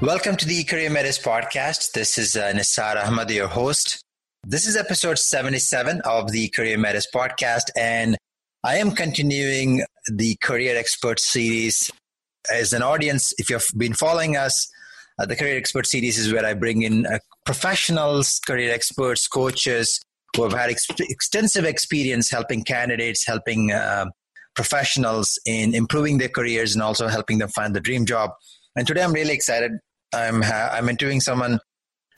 Welcome to the Career Metis Podcast. This is Nisar Ahmad, your host. This is episode 77 of the Career Metis Podcast, and I am continuing the Career Expert Series. As an audience, if you've been following us, the Career Expert Series is where I bring in professionals, career experts, coaches who have had extensive experience helping candidates, helping professionals in improving their careers and also helping them find the dream job. And today I'm really excited. I'm interviewing someone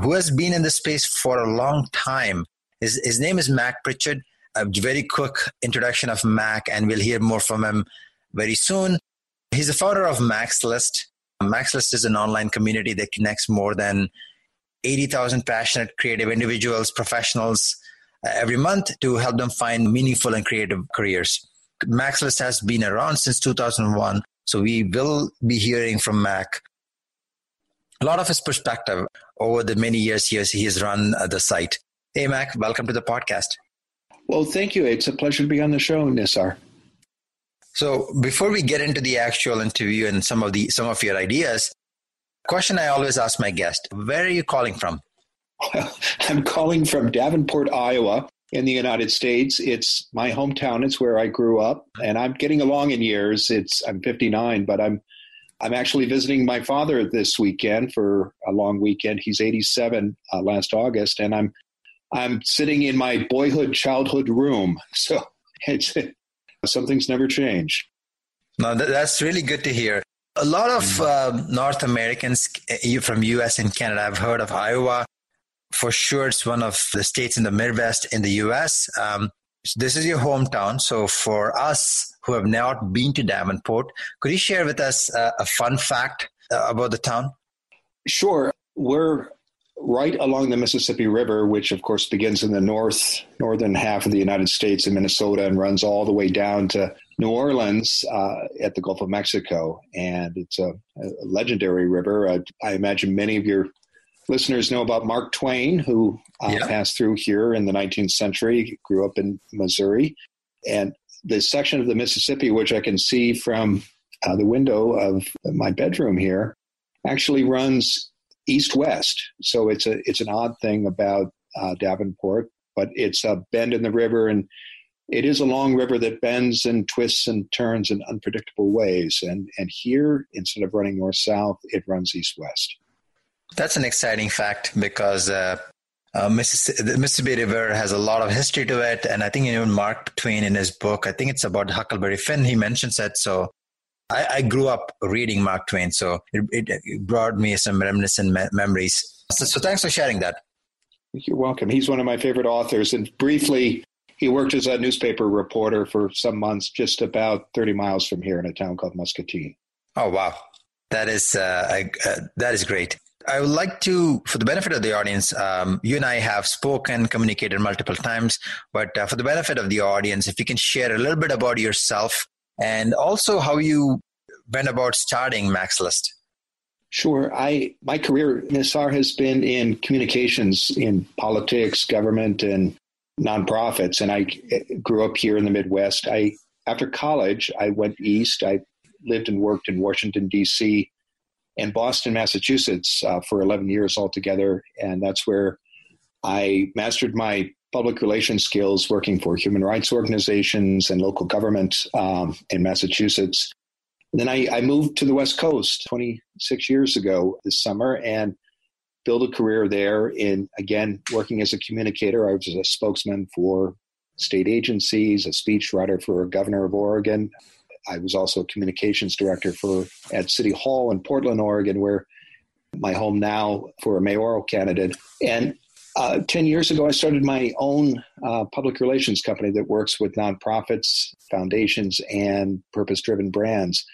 who has been in this space for a long time. His name is Mac Prichard. A very quick introduction of Mac, and we'll hear more from him very soon. He's the founder of Mac's List. Mac's List is an online community that connects more than 80,000 passionate, creative individuals, professionals every month to help them find meaningful and creative careers. Mac's List has been around since 2001, so we will be hearing from Mac. A lot of his perspective over the many years he has run the site. Hey, Mac, welcome to the podcast. Well, thank you. It's a pleasure to be on the show, Nisar. So before we get into the actual interview and some of your ideas, question I always ask my guest, where are you calling from? Well, I'm calling from Davenport, Iowa, in the United States. It's my hometown. It's where I grew up, and I'm getting along in years. I'm 59, but I'm actually visiting my father this weekend for a long weekend. He's 87 last August, and I'm sitting in my childhood room. So something's never changed. No, that's really good to hear. A lot of North Americans from U.S. and Canada, I've heard of Iowa. For sure, it's one of the states in the Midwest in the U.S. This is your hometown. So for us who have not been to Davenport, could you share with us a fun fact about the town? Sure. We're right along the Mississippi River, which of course begins in the northern half of the United States in Minnesota and runs all the way down to New Orleans at the Gulf of Mexico. And it's a legendary river. I imagine many of your listeners know about Mark Twain, who passed through here in the 19th century, grew up in Missouri. And the section of the Mississippi, which I can see from the window of my bedroom here, actually runs east-west. So it's an odd thing about Davenport, but it's a bend in the river, and it is a long river that bends and twists and turns in unpredictable ways. And here, instead of running north-south, it runs east-west. That's an exciting fact because the Mississippi River has a lot of history to it. And I think even Mark Twain in his book, I think it's about Huckleberry Finn, he mentions that. So I grew up reading Mark Twain. So it brought me some reminiscent memories. So thanks for sharing that. You're welcome. He's one of my favorite authors. And briefly, he worked as a newspaper reporter for some months, just about 30 miles from here in a town called Muscatine. Oh, wow. That is great. I would like to, for the benefit of the audience, you and I have spoken, communicated multiple times, but for the benefit of the audience, if you can share a little bit about yourself and also how you went about starting Mac's List. Sure. My career, Nisar, has been in communications, in politics, government, and nonprofits. And I grew up here in the Midwest. After college, I went east. I lived and worked in Washington, D.C., and Boston, Massachusetts for 11 years altogether. And that's where I mastered my public relations skills working for human rights organizations and local government in Massachusetts. And then I moved to the West Coast 26 years ago this summer and built a career there in, again, working as a communicator. I was a spokesman for state agencies, a speechwriter for a governor of Oregon. I was also a communications director at City Hall in Portland, Oregon, where my home now for a mayoral candidate. And 10 years ago, I started my own public relations company that works with nonprofits, foundations, and purpose-driven brands.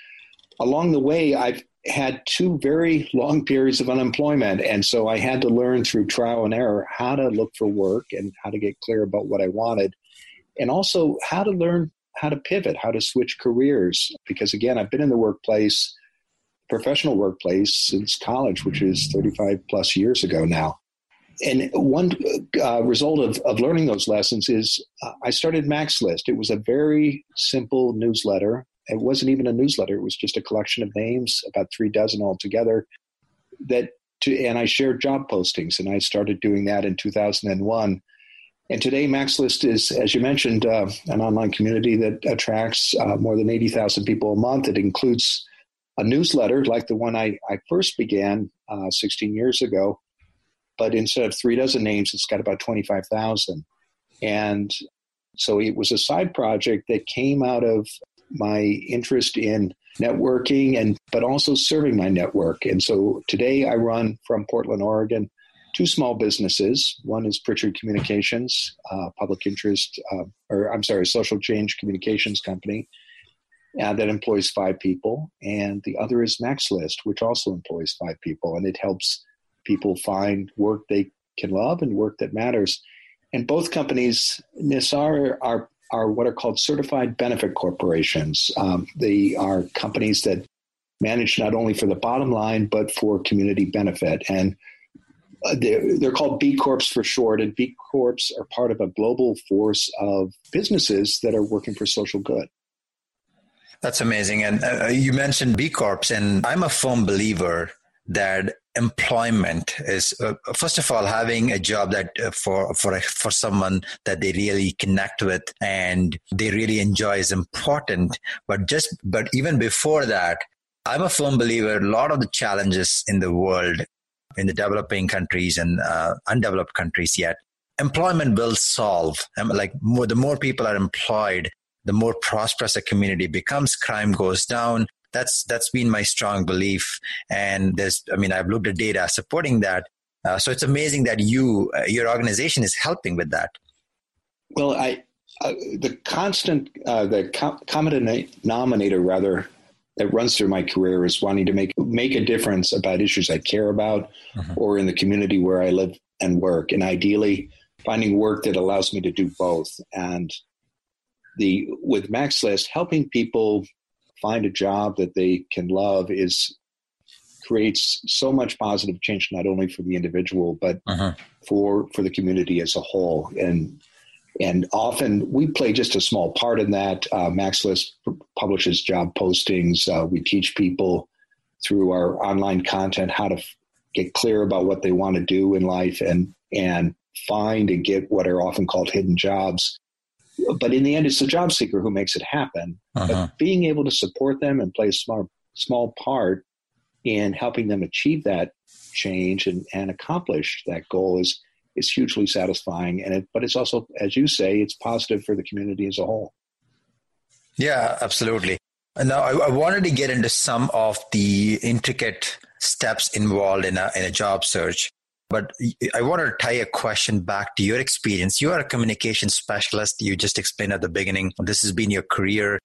Along the way, I've had two very long periods of unemployment. And so I had to learn through trial and error how to look for work and how to get clear about what I wanted. And also how to learn how to pivot, how to switch careers. Because again, I've been in the workplace, professional workplace, since college, which is 35 plus years ago now. And one result of learning those lessons is I started Mac's List. It was a very simple newsletter. It wasn't even a newsletter. It was just a collection of names, about 36 altogether. And I shared job postings, and I started doing that in 2001. And today, Mac's List is, as you mentioned, an online community that attracts more than 80,000 people a month. It includes a newsletter like the one I first began 16 years ago. But instead of 36 names, it's got about 25,000. And so it was a side project that came out of my interest in networking, but also serving my network. And so today I run from Portland, Oregon, two small businesses. One is Prichard Communications, social change communications company that employs 5 people. And the other is Mac's List, which also employs 5 people. And it helps people find work they can love and work that matters. And both companies, Nisar, are what are called certified benefit corporations. They are companies that manage not only for the bottom line, but for community benefit. And they're called B Corps for short. And B Corps are part of a global force of businesses that are working for social good. That's amazing. And you mentioned B Corps, and I'm a firm believer that employment is first of all having a job that for someone that they really connect with and they really enjoy is important. But even before that, I'm a firm believer. A lot of the challenges in the world, in the developing countries and undeveloped countries yet, employment will solve. The more people are employed, the more prosperous a community becomes. Crime goes down. That's been my strong belief, and I've looked at data supporting that. So it's amazing that your organization is helping with that. Well, the common denominator rather that runs through my career is wanting to make a difference about issues I care about, or in the community where I live and work, and ideally finding work that allows me to do both. And with Mac's List, helping people find a job that they can love creates so much positive change, not only for the individual, but for the community as a whole. And often we play just a small part in that. Mac's List publishes job postings. We teach people through our online content how to get clear about what they want to do in life and find and get what are often called hidden jobs. But in the end, it's the job seeker who makes it happen. But being able to support them and play a small part in helping them achieve that change and accomplish that goal is hugely satisfying. But it's also, as you say, it's positive for the community as a whole. Yeah, absolutely. And now I wanted to get into some of the intricate steps involved in a job search. But I want to tie a question back to your experience. You are a communication specialist. You just explained at the beginning, this has been your career.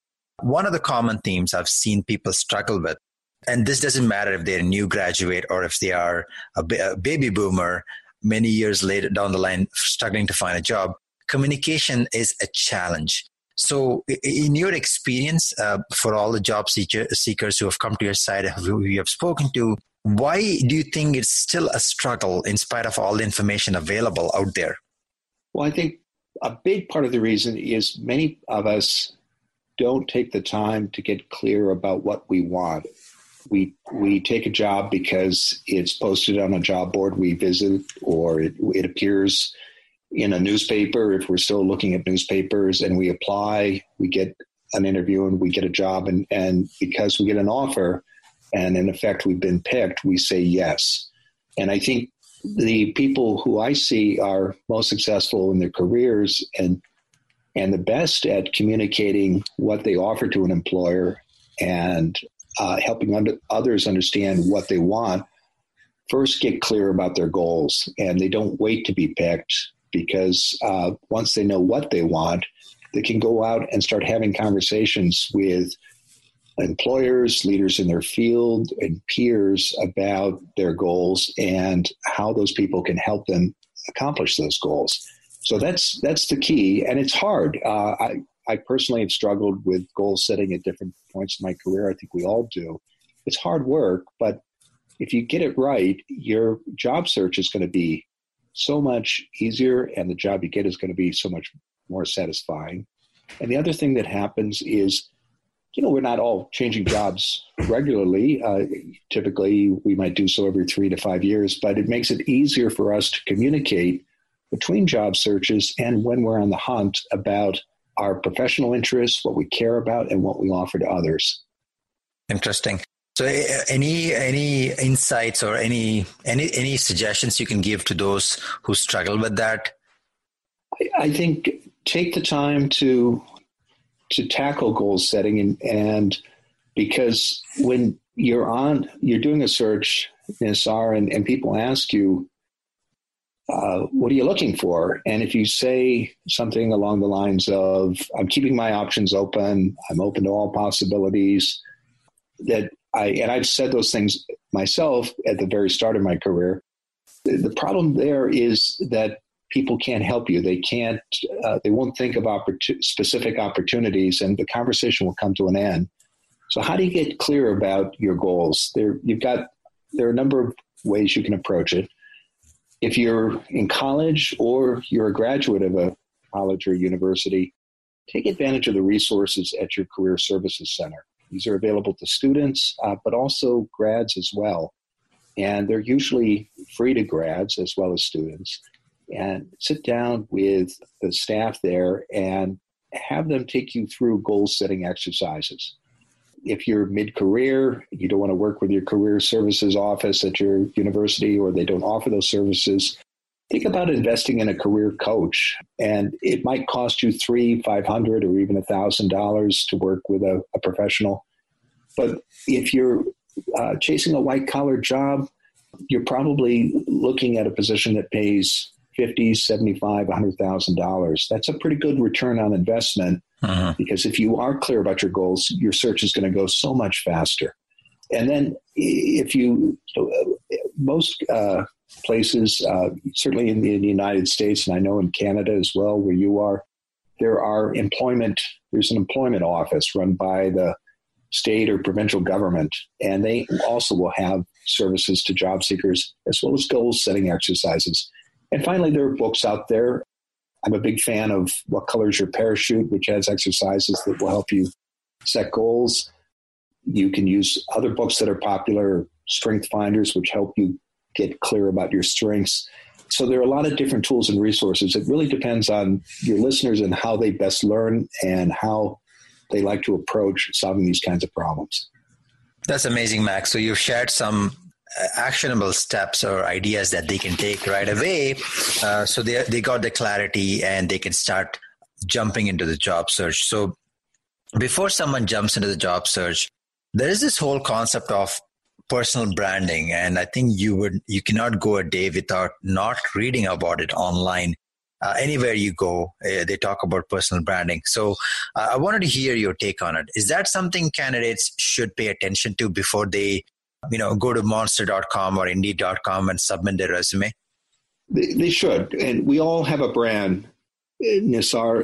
One of the common themes I've seen people struggle with, and this doesn't matter if they're a new graduate or if they are a baby boomer, many years later down the line, struggling to find a job, communication is a challenge. So in your experience, for all the job seekers who have come to your site, who you have spoken to, why do you think it's still a struggle in spite of all the information available out there? Well, I think a big part of the reason is many of us don't take the time to get clear about what we want. We take a job because it's posted on a job board we visit, or it appears in a newspaper if we're still looking at newspapers, and we apply, we get an interview, and we get a job. And because we get an offer, and in effect, we've been picked, we say yes. And I think the people who I see are most successful in their careers and the best at communicating what they offer to an employer and helping others understand what they want, first get clear about their goals. And they don't wait to be picked, because once they know what they want, they can go out and start having conversations with employers, leaders in their field, and peers about their goals and how those people can help them accomplish those goals. So that's the key, and it's hard. I personally have struggled with goal setting at different points in my career. I think we all do. It's hard work, but if you get it right, your job search is going to be so much easier, and the job you get is going to be so much more satisfying. And the other thing that happens is, you know, we're not all changing jobs regularly. Typically, we might do so every 3 to 5 years, but it makes it easier for us to communicate between job searches and when we're on the hunt about our professional interests, what we care about, and what we offer to others. Interesting. So any insights or any suggestions you can give to those who struggle with that? I think take the time to tackle goal setting, and because when you're doing a search, Nisar, and people ask you, what are you looking for? And if you say something along the lines of, I'm keeping my options open, I'm open to all possibilities, I've said those things myself at the very start of my career. The problem there is that people can't help you. They can't. They won't think of specific opportunities, and the conversation will come to an end. So, how do you get clear about your goals? There are a number of ways you can approach it. If you're in college or you're a graduate of a college or university, take advantage of the resources at your Career Services Center. These are available to students, but also grads as well. And they're usually free to grads as well as students. And sit down with the staff there and have them take you through goal-setting exercises. If you're mid-career, you don't want to work with your career services office at your university, or they don't offer those services, think about investing in a career coach. And it might cost you $300, $500, or even $1,000 to work with a professional. But if you're chasing a white-collar job, you're probably looking at a position that pays $50,000, $75,000, $100,000. That's a pretty good return on investment, because if you are clear about your goals, your search is going to go so much faster. And then if you, most places, certainly in the United States, and I know in Canada as well, where you are, there's an employment office run by the state or provincial government, and they also will have services to job seekers as well as goal setting exercises. And finally, there are books out there. I'm a big fan of What Color Is Your Parachute, which has exercises that will help you set goals. You can use other books that are popular, Strength Finders, which help you get clear about your strengths. So there are a lot of different tools and resources. It really depends on your listeners and how they best learn and how they like to approach solving these kinds of problems. That's amazing, Mac. So you've shared some actionable steps or ideas that they can take right away, so they got the clarity and they can start jumping into the job search. So before someone jumps into the job search, there is this whole concept of personal branding, and I think you cannot go a day without not reading about it online. Anywhere you go, they talk about personal branding. So I wanted to hear your take on it. Is that something candidates should pay attention to before they go to Monster.com or Indeed.com and submit their resume? They should. And we all have a brand, Nisar.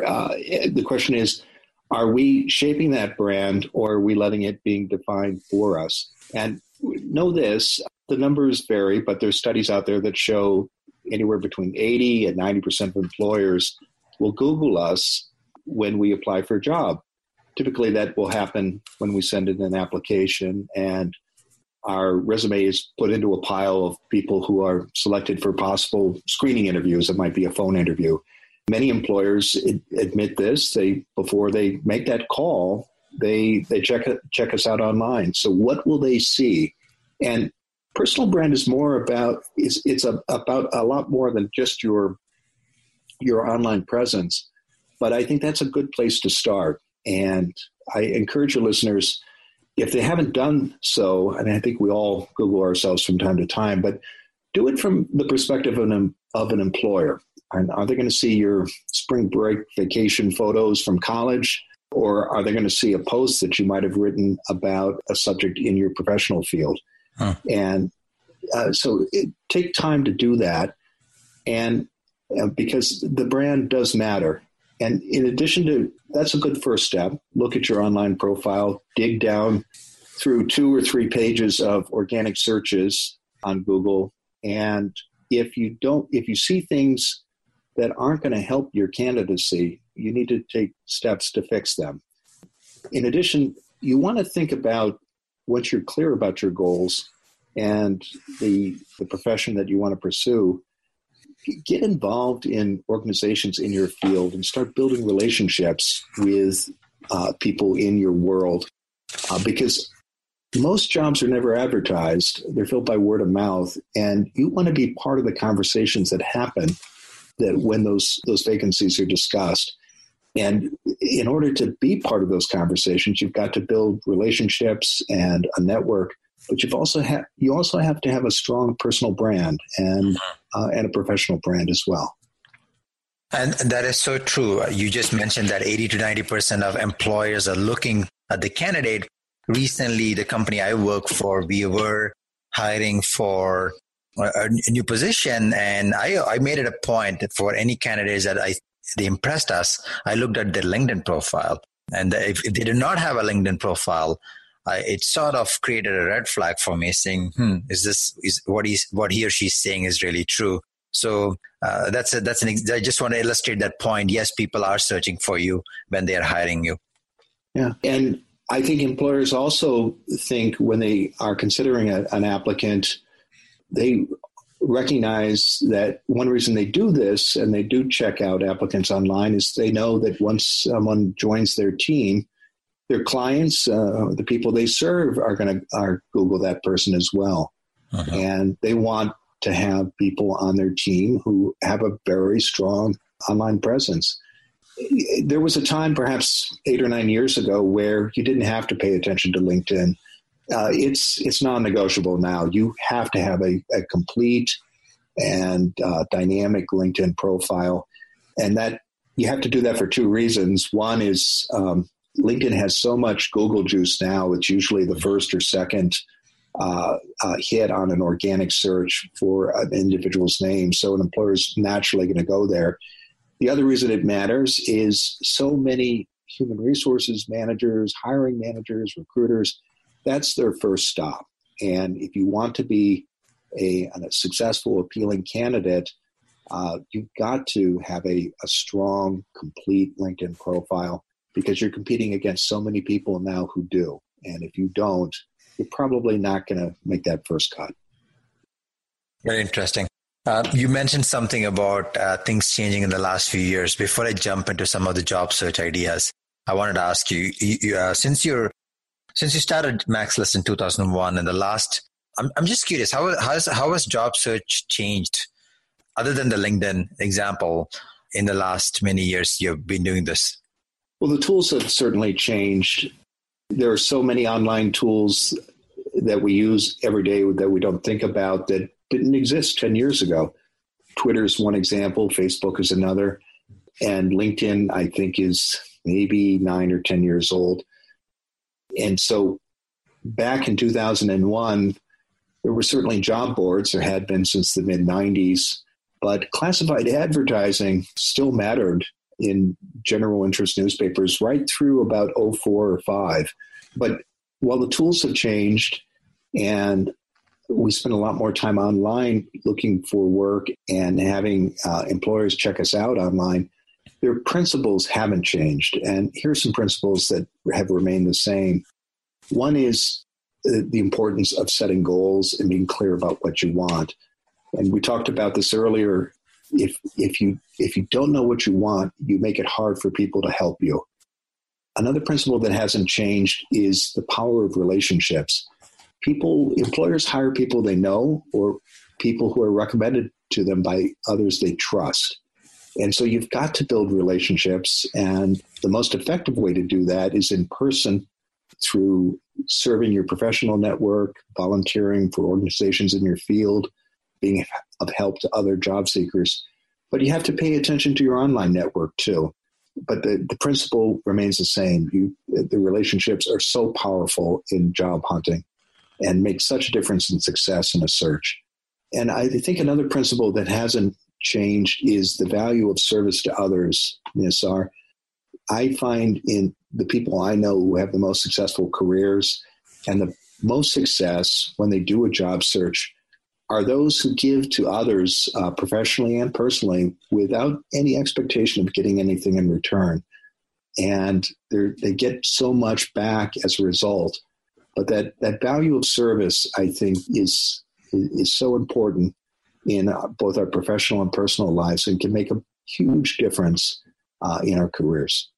The question is, are we shaping that brand, or are we letting it being defined for us? And know this, the numbers vary, but there's studies out there that show anywhere between 80 and 90% of employers will Google us when we apply for a job. Typically, that will happen when we send in an application, and our resume is put into a pile of people who are selected for possible screening interviews. It might be a phone interview. Many employers admit this. Before they make that call, they check us out online. So what will they see? And personal brand is more about, about a lot more than just your online presence. But I think that's a good place to start. And I encourage your listeners, if they haven't done so, and I think we all Google ourselves from time to time, but do it from the perspective of an employer. And are they going to see your spring break vacation photos from college? Or are they going to see a post that you might have written about a subject in your professional field? Huh. And so it take time to do that. And because the brand does matter. And in addition to, that's a good first step. Look at your online profile, dig down through 2 or 3 pages of organic searches on Google. And if you see things that aren't going to help your candidacy, you need to take steps to fix them. In addition, you want to think about once you're clear about your goals and the profession that you want to pursue, get involved in organizations in your field and start building relationships with people in your world. Because most jobs are never advertised. They're filled by word of mouth. And you want to be part of the conversations that happen that when those vacancies are discussed. And in order to be part of those conversations, you've got to build relationships and a network, but you also have to have a strong personal brand and a professional brand as well. And that is so true. You just mentioned that 80 to 90% of employers are looking at the candidate. Recently, the company I work for, we were hiring for a new position, and I made it a point for any candidates that they impressed us. I looked at their LinkedIn profile, and if they did not have a LinkedIn profile, it sort of created a red flag for me, saying, what he or she's saying is really true?" So I just want to illustrate that point. Yes, people are searching for you when they are hiring you. Yeah, and I think employers also think when they are considering an applicant. They recognize that one reason they do this and they do check out applicants online is they know that once someone joins their team, their clients, the people they serve are going to Google that person as well. Uh-huh. And they want to have people on their team who have a very strong online presence. There was a time perhaps 8 or 9 years ago where you didn't have to pay attention to LinkedIn. It's non-negotiable now. You have to have a complete and dynamic LinkedIn profile. And that you have to do that for 2 reasons. One is LinkedIn has so much Google juice now. It's usually the first or second hit on an organic search for an individual's name. So an employer is naturally going to go there. The other reason it matters is so many human resources managers, hiring managers, recruiters, that's their first stop. And if you want to be a successful, appealing candidate, you've got to have a strong, complete LinkedIn profile because you're competing against so many people now who do. And if you don't, you're probably not going to make that first cut. Very interesting. You mentioned something about things changing in the last few years. Before I jump into some of the job search ideas, I wanted to ask you, since you started Mac's List in 2001 and the last, I'm just curious, how has job search changed other than the LinkedIn example in the last many years you've been doing this? Well, the tools have certainly changed. There are so many online tools that we use every day that we don't think about that didn't exist 10 years ago. Twitter is one example. Facebook is another. And LinkedIn, I think, is maybe 9 or 10 years old. And so back in 2001, there were certainly job boards. There had been since the mid-'90s, but classified advertising still mattered in general interest newspapers right through about 04 or 05. But while the tools have changed and we spend a lot more time online looking for work and having employers check us out online, their principles haven't changed. And here's some principles that have remained the same. One is the importance of setting goals and being clear about what you want. And we talked about this earlier. If you don't know what you want, you make it hard for people to help you. Another principle that hasn't changed is the power of relationships. Employers hire people they know or people who are recommended to them by others they trust. And so you've got to build relationships, and the most effective way to do that is in person through serving your professional network, volunteering for organizations in your field, being of help to other job seekers. But you have to pay attention to your online network too. But the principle remains the same. The relationships are so powerful in job hunting and make such a difference in success in a search. And I think another principle that hasn't changed is the value of service to others, Nisar. I find in the people I know who have the most successful careers and the most success when they do a job search are those who give to others professionally and personally without any expectation of getting anything in return. And they get so much back as a result. But that value of service, I think, is so important in both our professional and personal lives and can make a huge difference in our careers.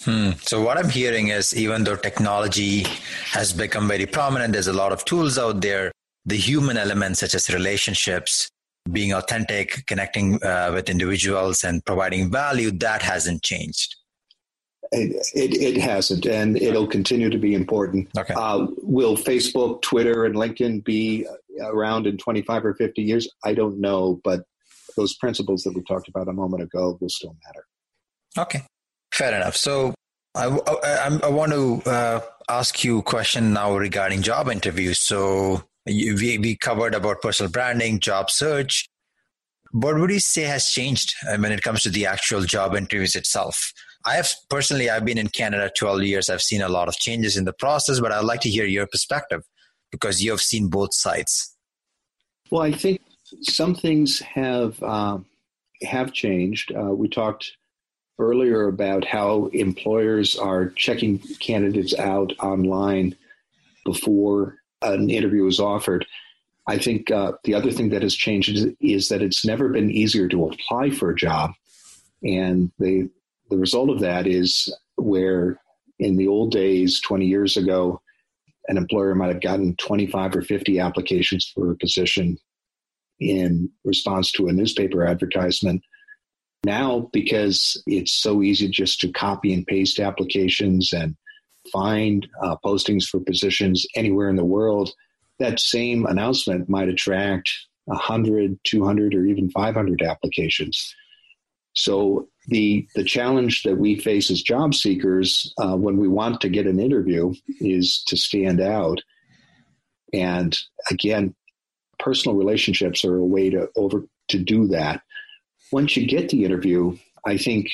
So what I'm hearing is, even though technology has become very prominent, there's a lot of tools out there, the human elements such as relationships, being authentic, connecting with individuals and providing value, that hasn't changed. It hasn't, and it'll continue to be important. Okay. Will Facebook, Twitter, and LinkedIn be around in 25 or 50 years? I don't know, but those principles that we talked about a moment ago will still matter. Okay, fair enough. So I want to ask you a question now regarding job interviews. So we covered about personal branding, job search. What would you say has changed when it comes to the actual job interviews itself? I've been in Canada 12 years. I've seen a lot of changes in the process, but I'd like to hear your perspective because you have seen both sides. Well, I think some things have changed. We talked earlier about how employers are checking candidates out online before an interview is offered. I think the other thing that has changed is that it's never been easier to apply for a job. And the result of that is where in the old days, 20 years ago, an employer might have gotten 25 or 50 applications for a position in response to a newspaper advertisement. Now, because it's so easy just to copy and paste applications and find postings for positions anywhere in the world, that same announcement might attract 100, 200, or even 500 applications. So the challenge that we face as job seekers when we want to get an interview is to stand out. And again, personal relationships are a way to do that. Once you get the interview, I think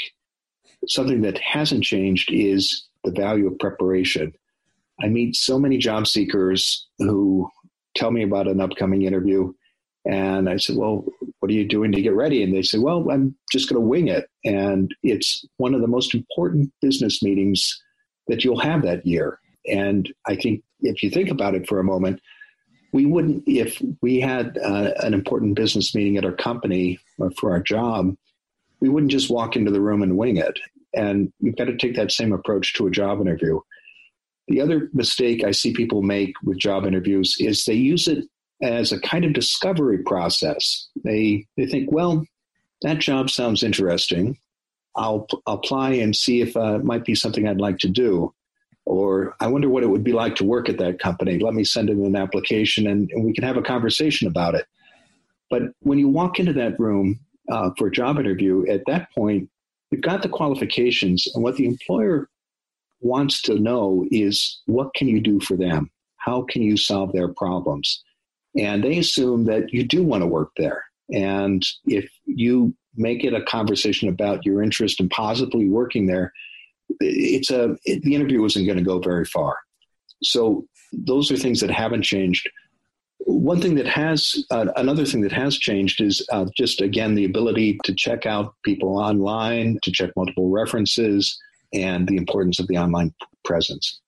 something that hasn't changed is the value of preparation. I meet so many job seekers who tell me about an upcoming interview. And I said, well, what are you doing to get ready? And they say, well, I'm just going to wing it. And it's one of the most important business meetings that you'll have that year. And I think if you think about it for a moment, we wouldn't, if we had an important business meeting at our company or for our job, we wouldn't just walk into the room and wing it. And you've got to take that same approach to a job interview. The other mistake I see people make with job interviews is they use it as a kind of discovery process. They think, well, that job sounds interesting. I'll apply and see if it might be something I'd like to do. Or I wonder what it would be like to work at that company. Let me send in an application and we can have a conversation about it. But when you walk into that room for a job interview, at that point, you've got the qualifications. And what the employer wants to know is, what can you do for them? How can you solve their problems? And they assume that you do want to work there. And if you make it a conversation about your interest in possibly working there, the interview isn't going to go very far. So those are things that haven't changed. Another thing that has changed is just, again, the ability to check out people online, to check multiple references, and the importance of the online presence.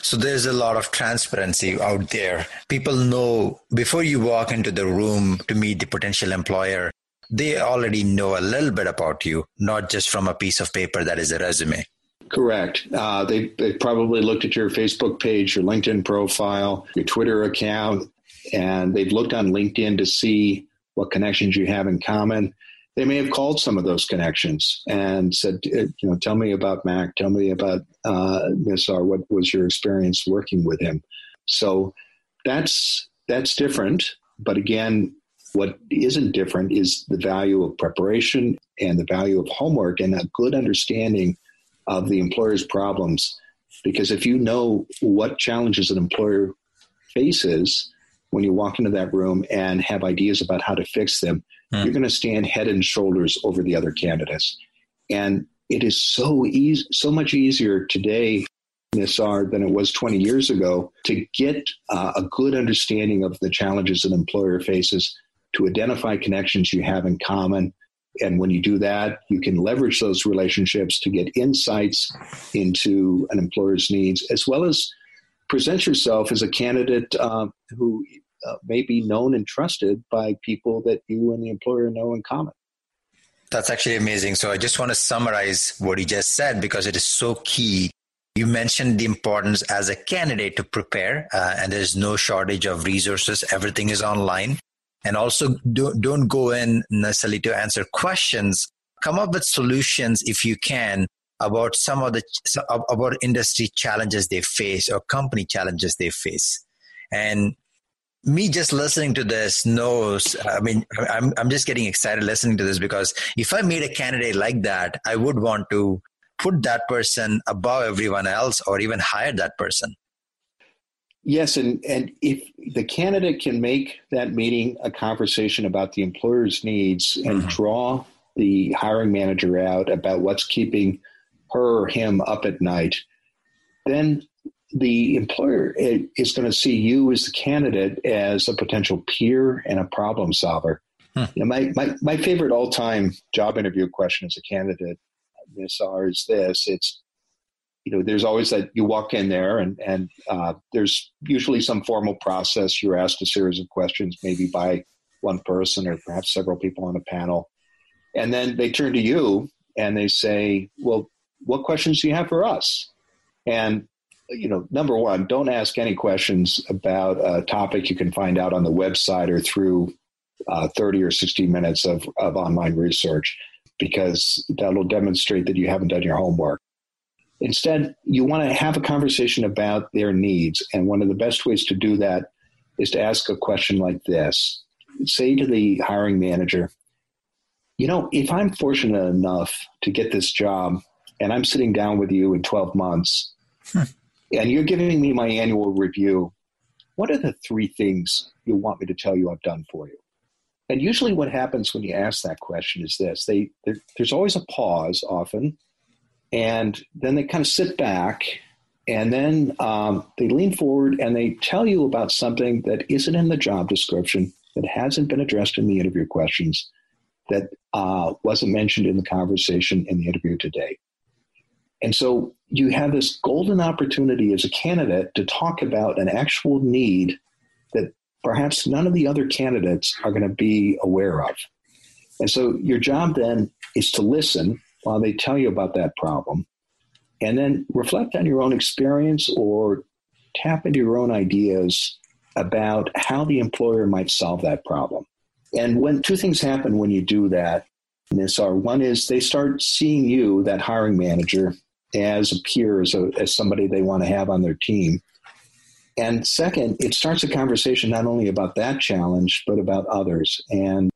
So there's a lot of transparency out there. People know before you walk into the room to meet the potential employer, they already know a little bit about you, not just from a piece of paper that is a resume. Correct. They probably looked at your Facebook page, your LinkedIn profile, your Twitter account, and they've looked on LinkedIn to see what connections you have in common. They may have called some of those connections and said, tell me about Mac, tell me about Nisar, what was your experience working with him? So that's different. But again, What isn't different is the value of preparation and the value of homework and a good understanding of the employer's problems. Because if you know what challenges an employer faces when you walk into that room and have ideas about how to fix them, you're going to stand head and shoulders over the other candidates. And it is so easy, so much easier today, Nisar, than it was 20 years ago to get a good understanding of the challenges an employer faces, to identify connections you have in common. And when you do that, you can leverage those relationships to get insights into an employer's needs, as well as present yourself as a candidate who may be known and trusted by people that you and the employer know in common. That's actually amazing. So I just want to summarize what you just said because it is so key. You mentioned the importance as a candidate to prepare, and there's no shortage of resources. Everything is online. And also don't go in necessarily to answer questions. Come up with solutions if you can about some of the about industry challenges they face or company challenges they face. And me just listening to this knows, I mean, I'm just getting excited listening to this because if I meet a candidate like that, I would want to put that person above everyone else or even hire that person. Yes, and if the candidate can make that meeting a conversation about the employer's needs and draw the hiring manager out about what's keeping her or him up at night, then the employer is going to see you as the candidate as a potential peer and a problem solver. You know, my favorite all-time job interview question as a candidate, Nisar, is this. It's, you know, there's always that you walk in there and there's usually some formal process. You're asked a series of questions, maybe by one person or perhaps several people on a panel. And then they turn to you and they say, well, what questions do you have for us? And, you know, number one, don't ask any questions about a topic you can find out on the website or through 30 or 60 minutes of online research, because that'll demonstrate that you haven't done your homework. Instead, you want to have a conversation about their needs. And one of the best ways to do that is to ask a question like this. Say to the hiring manager, you know, if I'm fortunate enough to get this job and I'm sitting down with you in 12 months and you're giving me my annual review, what are the three things you want me to tell you I've done for you? And usually what happens when you ask that question is this. There's always a pause often. And then they kind of sit back and then they lean forward and they tell you about something that isn't in the job description, that hasn't been addressed in the interview questions, that wasn't mentioned in the conversation in the interview today. And so you have this golden opportunity as a candidate to talk about an actual need that perhaps none of the other candidates are going to be aware of. And so your job then is to listen while they tell you about that problem, and then reflect on your own experience or tap into your own ideas about how the employer might solve that problem. And when two things happen when you do that, Nisar, one is they start seeing you, that hiring manager, as a peer, as somebody they want to have on their team. And second, it starts a conversation not only about that challenge, but about others. And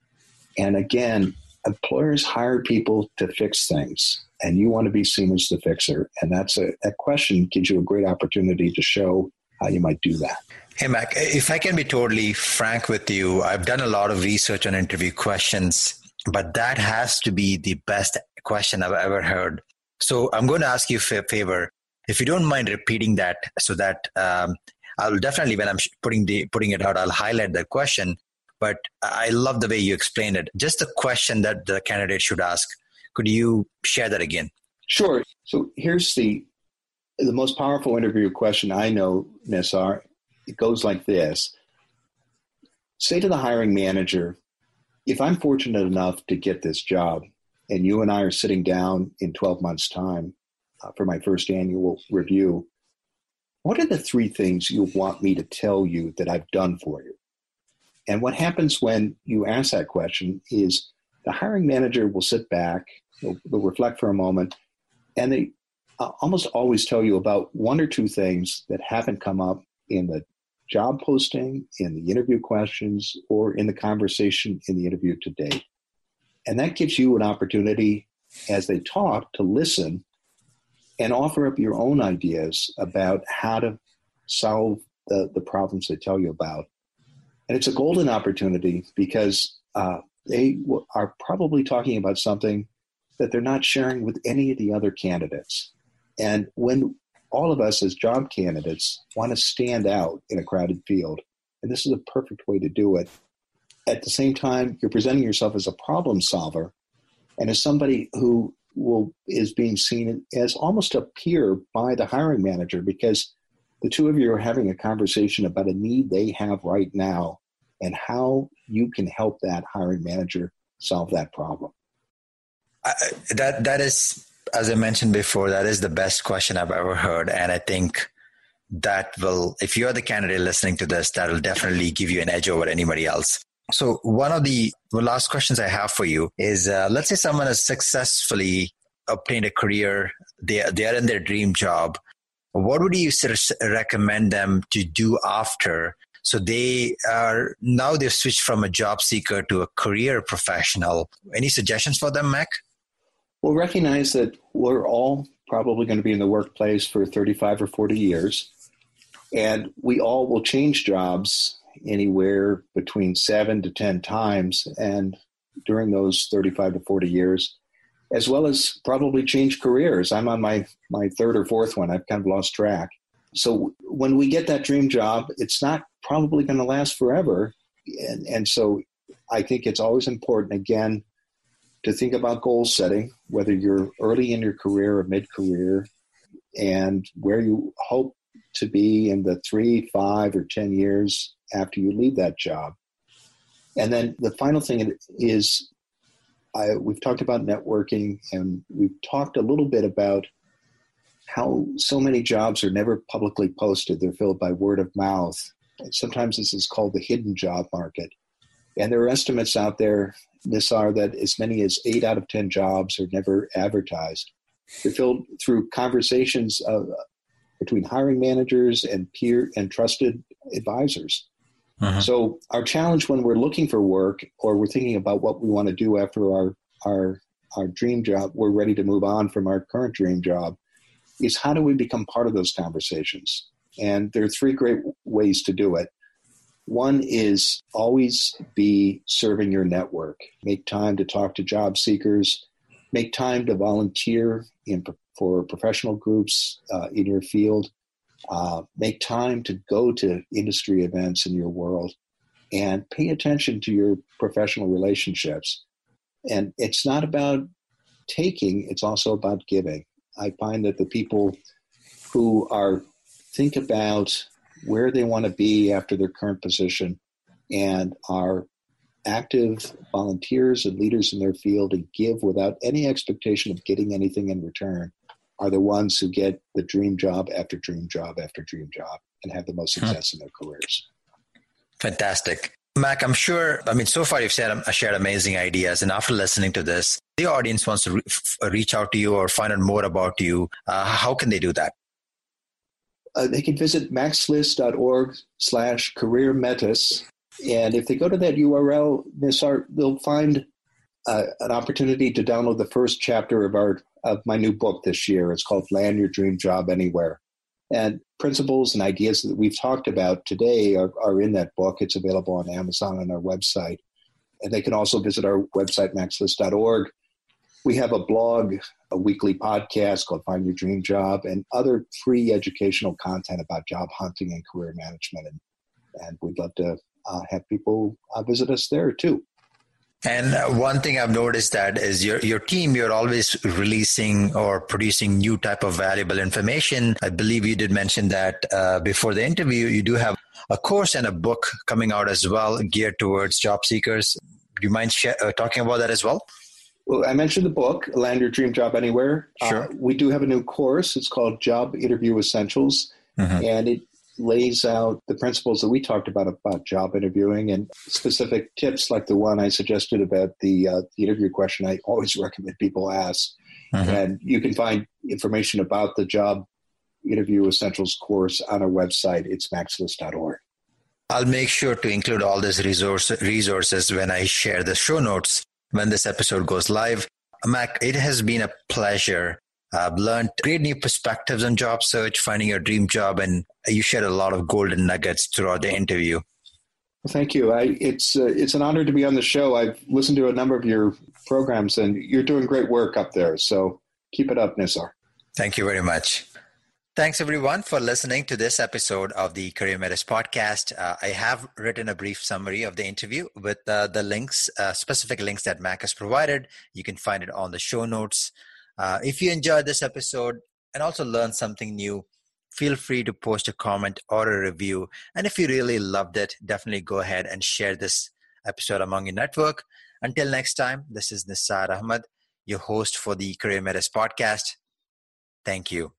again, employers hire people to fix things, and you want to be seen as the fixer. And that's that question gives you a great opportunity to show how you might do that. Hey, Mac, if I can be totally frank with you, I've done a lot of research on interview questions, but that has to be the best question I've ever heard. So I'm going to ask you a favor, if you don't mind repeating that, so that I'll definitely, when I'm putting it out, I'll highlight that question. But I love the way you explained it. Just the question that the candidate should ask. Could you share that again? Sure. So here's the most powerful interview question I know, Nisar. It goes like this. Say to the hiring manager, if I'm fortunate enough to get this job and you and I are sitting down in 12 months' time for my first annual review, what are the three things you want me to tell you that I've done for you? And what happens when you ask that question is the hiring manager will sit back, they'll reflect for a moment, and they almost always tell you about one or two things that haven't come up in the job posting, in the interview questions, or in the conversation in the interview today. And that gives you an opportunity, as they talk, to listen and offer up your own ideas about how to solve the problems they tell you about. And it's a golden opportunity because they are probably talking about something that they're not sharing with any of the other candidates. And when all of us as job candidates want to stand out in a crowded field, and this is a perfect way to do it. At the same time, you're presenting yourself as a problem solver and as somebody who is being seen as almost a peer by the hiring manager, because the two of you are having a conversation about a need they have right now and how you can help that hiring manager solve that problem. That is, as I mentioned before, that is the best question I've ever heard. And I think that will, if you're the candidate listening to this, that'll definitely give you an edge over anybody else. So one of the last questions I have for you is, let's say someone has successfully obtained a career, they are in their dream job. What would you recommend them to do after? So they are, now they've switched from a job seeker to a career professional. Any suggestions for them, Mac? Well, recognize that we're all probably going to be in the workplace for 35 or 40 years, and we all will change jobs anywhere between 7 to 10 times, and during those 35 to 40 years, as well as probably change careers. I'm on my third or fourth one. I've kind of lost track. So when we get that dream job, it's not probably going to last forever. And so I think it's always important, again, to think about goal setting, whether you're early in your career or mid-career, and where you hope to be in the 3, 5, or 10 years after you leave that job. And then the final thing is, we've talked about networking, and we've talked a little bit about how so many jobs are never publicly posted. They're filled by word of mouth. And sometimes this is called the hidden job market. And there are estimates out there, Nisar, that as many as 8 out of 10 jobs are never advertised. They're filled through conversations between hiring managers and peer and trusted advisors. Uh-huh. So our challenge when we're looking for work, or we're thinking about what we want to do after our dream job, we're ready to move on from our current dream job, is how do we become part of those conversations? And there are 3 great ways to do it. One is always be serving your network. Make time to talk to job seekers. Make time to volunteer for professional groups in your field. Make time to go to industry events in your world, and pay attention to your professional relationships. And it's not about taking, it's also about giving. I find that the people who think about where they want to be after their current position and are active volunteers and leaders in their field and give without any expectation of getting anything in return are the ones who get the dream job after dream job after dream job and have the most success in their careers. Fantastic. Mac, I'm sure, so far you've shared amazing ideas, and after listening to this, the audience wants to reach out to you or find out more about you. How can they do that? They can visit maxlist.org/career metis. And if they go to that URL, they'll find an opportunity to download the first chapter of my new book this year. It's called Land Your Dream Job Anywhere. And principles and ideas that we've talked about today are in that book. It's available on Amazon and our website. And they can also visit our website, maxlist.org. We have a blog, a weekly podcast called Find Your Dream Job, and other free educational content about job hunting and career management. And we'd love to have people visit us there too. And one thing I've noticed that is your team, you're always releasing or producing new type of valuable information. I believe you did mention that before the interview, you do have a course and a book coming out as well geared towards job seekers. Do you mind talking about that as well? Well, I mentioned the book, Land Your Dream Job Anywhere. Sure. We do have a new course. It's called Job Interview Essentials, and it lays out the principles that we talked about job interviewing, and specific tips like the one I suggested about the interview question I always recommend people ask. And you can find information about the Job Interview Essentials course on our website. It's maxlist.org. I'll make sure to include all these resources when I share the show notes when this episode goes live. Mac, it has been a pleasure. I've learned great new perspectives on job search, finding your dream job, and you shared a lot of golden nuggets throughout the interview. Well, thank you. It's an honor to be on the show. I've listened to a number of your programs, and you're doing great work up there. So keep it up, Nisar. Thank you very much. Thanks, everyone, for listening to this episode of the Career Metis Podcast. I have written a brief summary of the interview with the links, specific links that Mac has provided. You can find it on the show notes. If you enjoyed this episode and also learned something new, feel free to post a comment or a review. And if you really loved it, definitely go ahead and share this episode among your network. Until next time, this is Nisar Ahmad, your host for the Career Metis Podcast. Thank you.